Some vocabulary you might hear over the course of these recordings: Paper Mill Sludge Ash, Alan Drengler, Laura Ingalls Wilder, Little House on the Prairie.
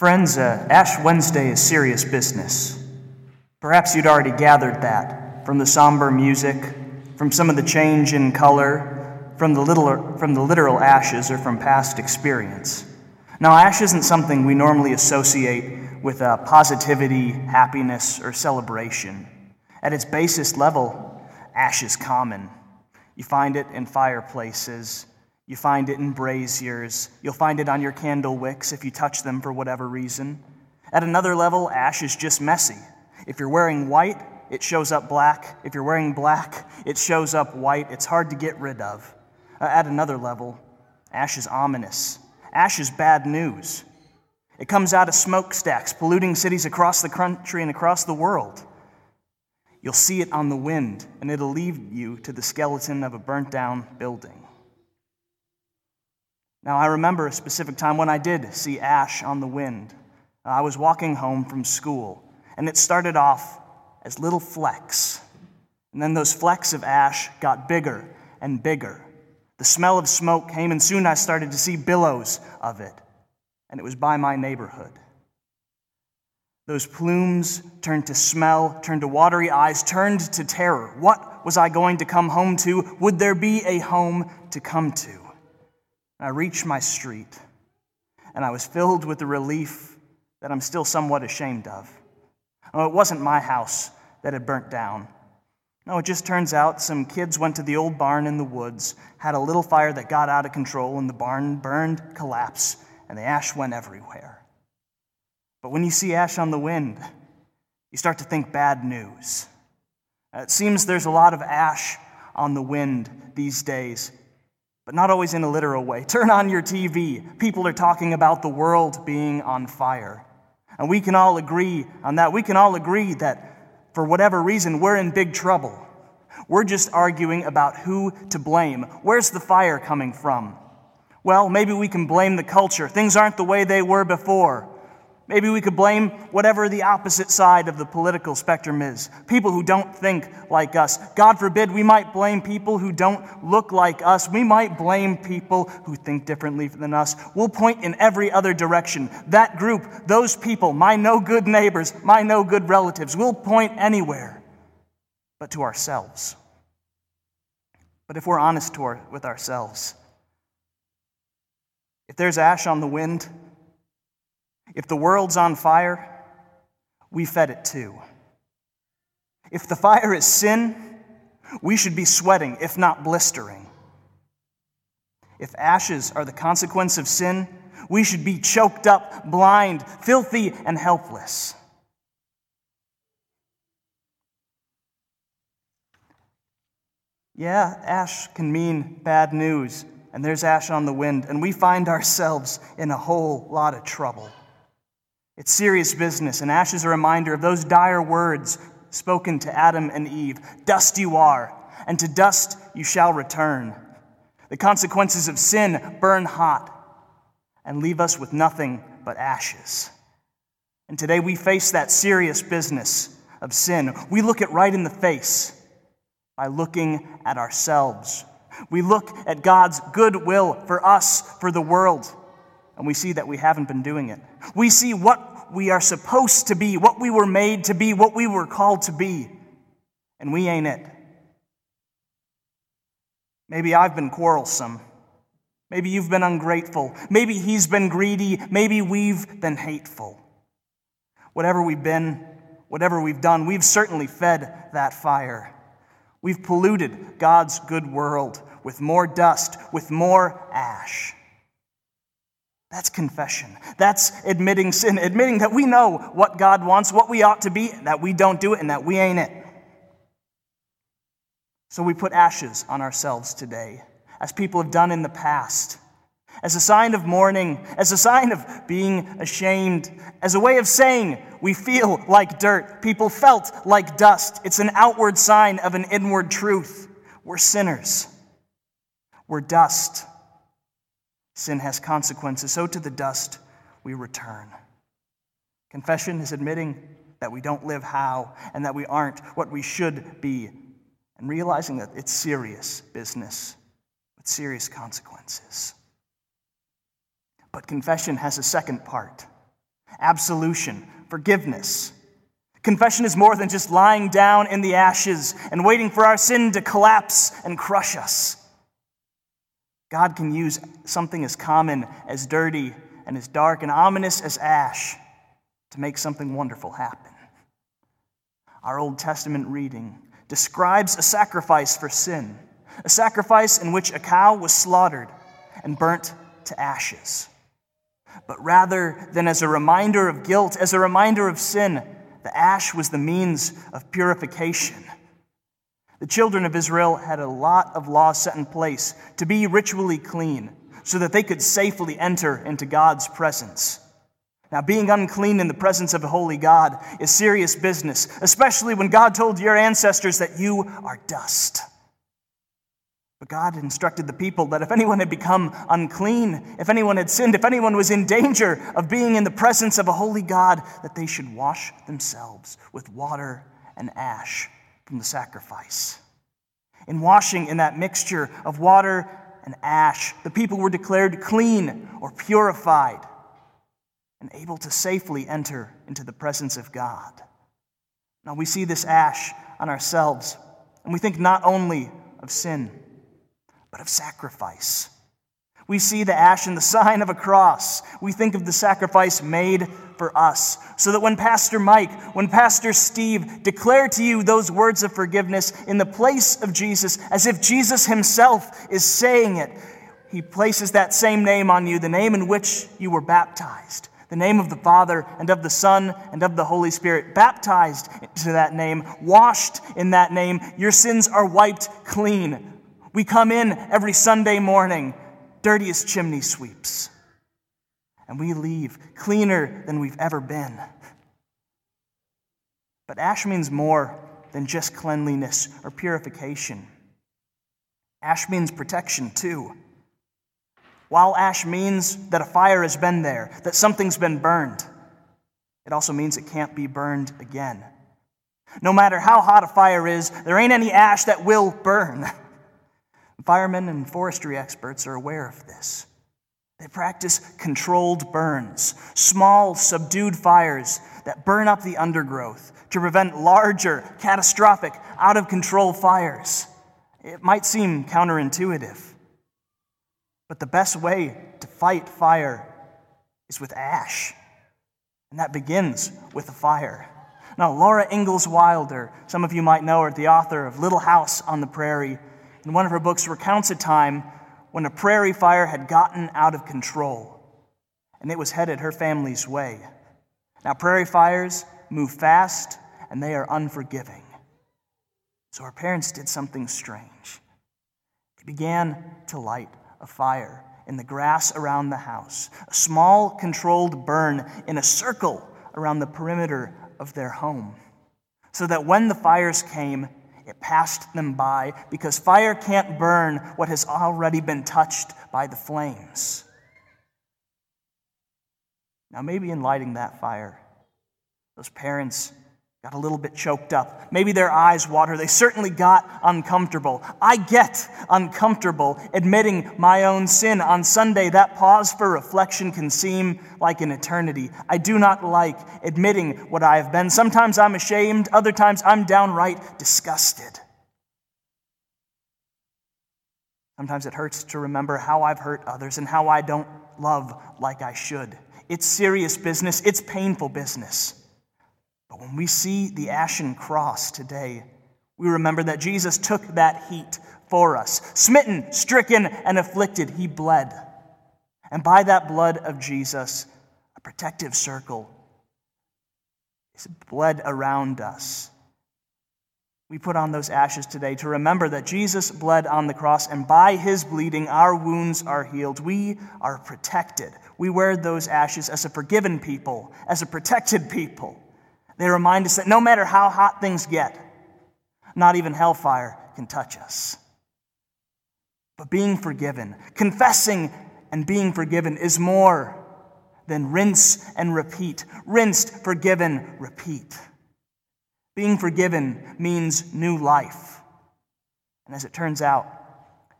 Friends, Ash Wednesday is serious business. Perhaps you'd already gathered that from the somber music, from some of the change in color, from the literal ashes, or from past experience. Now, ash isn't something we normally associate with positivity, happiness, or celebration. At its basest level, ash is common. You find it in fireplaces. You find it in braziers. You'll find it on your candle wicks if you touch them for whatever reason. At another level, ash is just messy. If you're wearing white, it shows up black. If you're wearing black, it shows up white. It's hard to get rid of. At another level, ash is ominous. Ash is bad news. It comes out of smokestacks, polluting cities across the country and across the world. You'll see it on the wind, and it'll lead you to the skeleton of a burnt-down building. Now, I remember a specific time when I did see ash on the wind. I was walking home from school, and it started off as little flecks. And then those flecks of ash got bigger and bigger. The smell of smoke came, and soon I started to see billows of it. And it was by my neighborhood. Those plumes turned to smell, turned to watery eyes, turned to terror. What was I going to come home to? Would there be a home to come to? I reached my street, and I was filled with the relief that I'm still somewhat ashamed of. Oh, it wasn't my house that had burnt down. No, it just turns out some kids went to the old barn in the woods, had a little fire that got out of control, and the barn burned, collapsed, and the ash went everywhere. But when you see ash on the wind, you start to think bad news. It seems there's a lot of ash on the wind these days, but not always in a literal way. Turn on your TV. People are talking about the world being on fire. And we can all agree on that. We can all agree that for whatever reason, we're in big trouble. We're just arguing about who to blame. Where's the fire coming from? Well, maybe we can blame the culture. Things aren't the way they were before. Maybe we could blame whatever the opposite side of the political spectrum is. People who don't think like us. God forbid, we might blame people who don't look like us. We might blame people who think differently than us. We'll point in every other direction. That group, those people, my no good neighbors, my no good relatives, we'll point anywhere but to ourselves. But if we're honest with ourselves, if there's ash on the wind, if the world's on fire, we fed it too. If the fire is sin, we should be sweating, if not blistering. If ashes are the consequence of sin, we should be choked up, blind, filthy, and helpless. Yeah, ash can mean bad news, and there's ash on the wind, and we find ourselves in a whole lot of trouble. It's serious business, and ash is a reminder of those dire words spoken to Adam and Eve. Dust you are, and to dust you shall return. The consequences of sin burn hot and leave us with nothing but ashes. And today we face that serious business of sin. We look it right in the face by looking at ourselves. We look at God's goodwill for us, for the world, and we see that we haven't been doing it. We see what we are supposed to be, what we were made to be, what we were called to be. And we ain't it. Maybe I've been quarrelsome. Maybe you've been ungrateful. Maybe he's been greedy. Maybe we've been hateful. Whatever we've been, whatever we've done, we've certainly fed that fire. We've polluted God's good world with more dust, with more ash. That's confession. That's admitting sin, admitting that we know what God wants, what we ought to be, that we don't do it, and that we ain't it. So we put ashes on ourselves today, as people have done in the past, as a sign of mourning, as a sign of being ashamed, as a way of saying we feel like dirt, people felt like dust. It's an outward sign of an inward truth. We're sinners. We're dust. Sin has consequences, so to the dust we return. Confession is admitting that we don't live how and that we aren't what we should be, and realizing that it's serious business with serious consequences. But confession has a second part. absolution, forgiveness. Confession is more than just lying down in the ashes and waiting for our sin to collapse and crush us. God can use something as common, as dirty, and as dark and ominous as ash to make something wonderful happen. Our Old Testament reading describes a sacrifice for sin, a sacrifice in which a cow was slaughtered and burnt to ashes. But rather than as a reminder of guilt, as a reminder of sin, the ash was the means of purification. The children of Israel had a lot of laws set in place to be ritually clean so that they could safely enter into God's presence. Now, being unclean in the presence of a holy God is serious business, especially when God told your ancestors that you are dust. But God instructed the people that if anyone had become unclean, if anyone had sinned, if anyone was in danger of being in the presence of a holy God, that they should wash themselves with water and ash from the sacrifice. In washing in that mixture of water and ash, the people were declared clean or purified and able to safely enter into the presence of God. Now we see this ash on ourselves, and we think not only of sin, but of sacrifice. We see the ash in the sign of a cross. We think of the sacrifice made for us, so that when Pastor Mike, when Pastor Steve declare to you those words of forgiveness in the place of Jesus, as if Jesus himself is saying it, he places that same name on you, the name in which you were baptized, the name of the Father and of the Son and of the Holy Spirit, baptized into that name, washed in that name. Your sins are wiped clean. We come in every Sunday morning, dirty as chimney sweeps, and we leave cleaner than we've ever been. But ash means more than just cleanliness or purification. Ash means protection too. While ash means that a fire has been there, that something's been burned, it also means it can't be burned again. No matter how hot a fire is, there ain't any ash that will burn. Firemen and forestry experts are aware of this. They practice controlled burns, small, subdued fires that burn up the undergrowth to prevent larger, catastrophic, out-of-control fires. It might seem counterintuitive, but the best way to fight fire is with ash, and that begins with a fire. Now, Laura Ingalls Wilder, some of you might know her, the author of Little House on the Prairie, in one of her books recounts a time when a prairie fire had gotten out of control, and it was headed her family's way. Now, prairie fires move fast, and they are unforgiving. So her parents did something strange. They began to light a fire in the grass around the house, a small, controlled burn in a circle around the perimeter of their home, so that when the fires came, it passed them by, because fire can't burn what has already been touched by the flames. Now, maybe in lighting that fire, those parents got a little bit choked up. Maybe their eyes watered. They certainly got uncomfortable. I get uncomfortable admitting my own sin. On Sunday, that pause for reflection can seem like an eternity. I do not like admitting what I have been. Sometimes I'm ashamed. Other times I'm downright disgusted. Sometimes it hurts to remember how I've hurt others and how I don't love like I should. It's serious business. It's painful business. But when we see the ashen cross today, we remember that Jesus took that heat for us. Smitten, stricken, and afflicted, he bled. And by that blood of Jesus, a protective circle is bled around us. We put on those ashes today to remember that Jesus bled on the cross, and by his bleeding, our wounds are healed. We are protected. We wear those ashes as a forgiven people, as a protected people. They remind us that no matter how hot things get, not even hellfire can touch us. But being forgiven, confessing and being forgiven is more than rinse and repeat. Rinsed, forgiven, repeat. Being forgiven means new life. And as it turns out,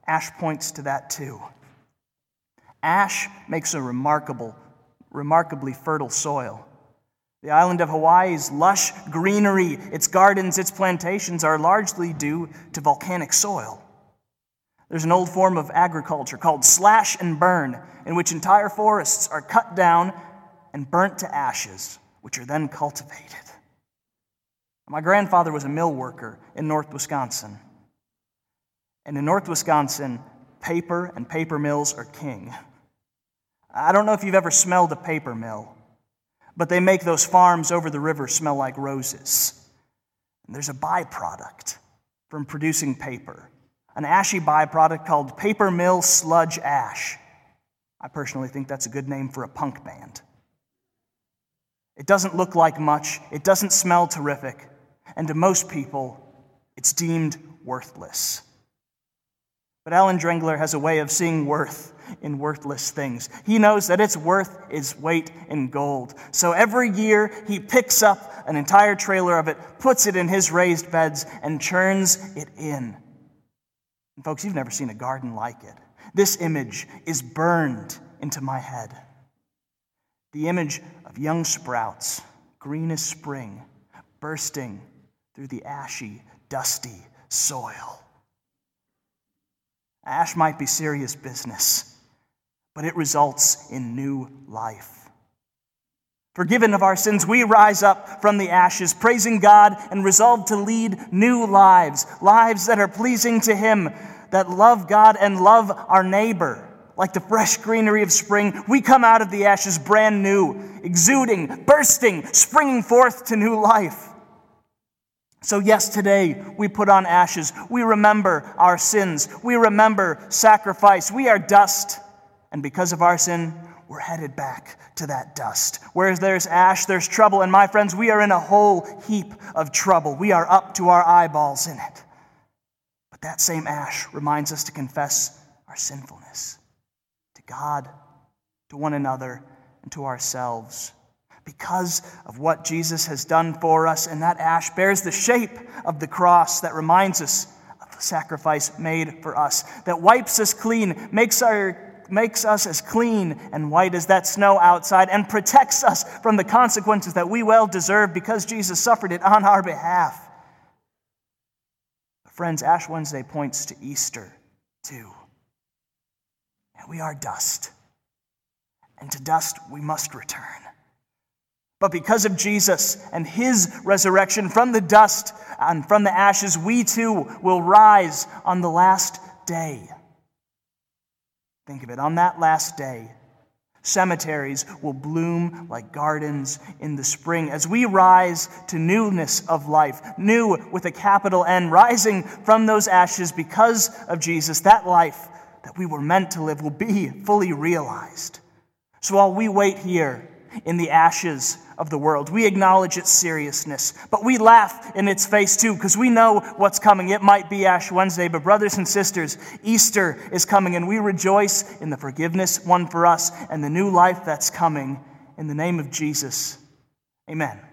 ash points to that too. Ash makes a remarkably fertile soil. The island of Hawaii's lush greenery, its gardens, its plantations are largely due to volcanic soil. There's an old form of agriculture called slash and burn, in which entire forests are cut down and burnt to ashes, which are then cultivated. My grandfather was a mill worker in North Wisconsin. And in North Wisconsin, paper and paper mills are king. I don't know if you've ever smelled a paper mill, but they make those farms over the river smell like roses. And there's a byproduct from producing paper, an ashy byproduct called Paper Mill Sludge Ash. I personally think that's a good name for a punk band. It doesn't look like much, it doesn't smell terrific, and to most people, it's deemed worthless. But Alan Drengler has a way of seeing worth in worthless things. He knows that its worth is weight in gold. So every year, he picks up an entire trailer of it, puts it in his raised beds, and churns it in. And folks, you've never seen a garden like it. This image is burned into my head. The image of young sprouts, green as spring, bursting through the ashy, dusty soil. Ash might be serious business, but it results in new life. Forgiven of our sins, we rise up from the ashes, praising God and resolved to lead new lives, lives that are pleasing to Him, that love God and love our neighbor. Like the fresh greenery of spring, we come out of the ashes brand new, exuding, bursting, springing forth to new life. So yes, today we put on ashes. We remember our sins. We remember sacrifice. We are dust. And because of our sin, we're headed back to that dust. Where there's ash, there's trouble. And my friends, we are in a whole heap of trouble. We are up to our eyeballs in it. But that same ash reminds us to confess our sinfulness to God, to one another, and to ourselves, because of what Jesus has done for us, and that ash bears the shape of the cross that reminds us of the sacrifice made for us, that wipes us clean, makes us as clean and white as that snow outside, and protects us from the consequences that we well deserve because Jesus suffered it on our behalf. But friends, Ash Wednesday points to Easter too. And we are dust, and to dust we must return. But because of Jesus and His resurrection from the dust and from the ashes, we too will rise on the last day. Think of it, on that last day, cemeteries will bloom like gardens in the spring as we rise to newness of life, new with a capital N, rising from those ashes because of Jesus. That life that we were meant to live will be fully realized. So while we wait here, in the ashes of the world, we acknowledge its seriousness, but we laugh in its face too, because we know what's coming. It might be Ash Wednesday, but brothers and sisters, Easter is coming, and we rejoice in the forgiveness won for us and the new life that's coming in the name of Jesus. Amen.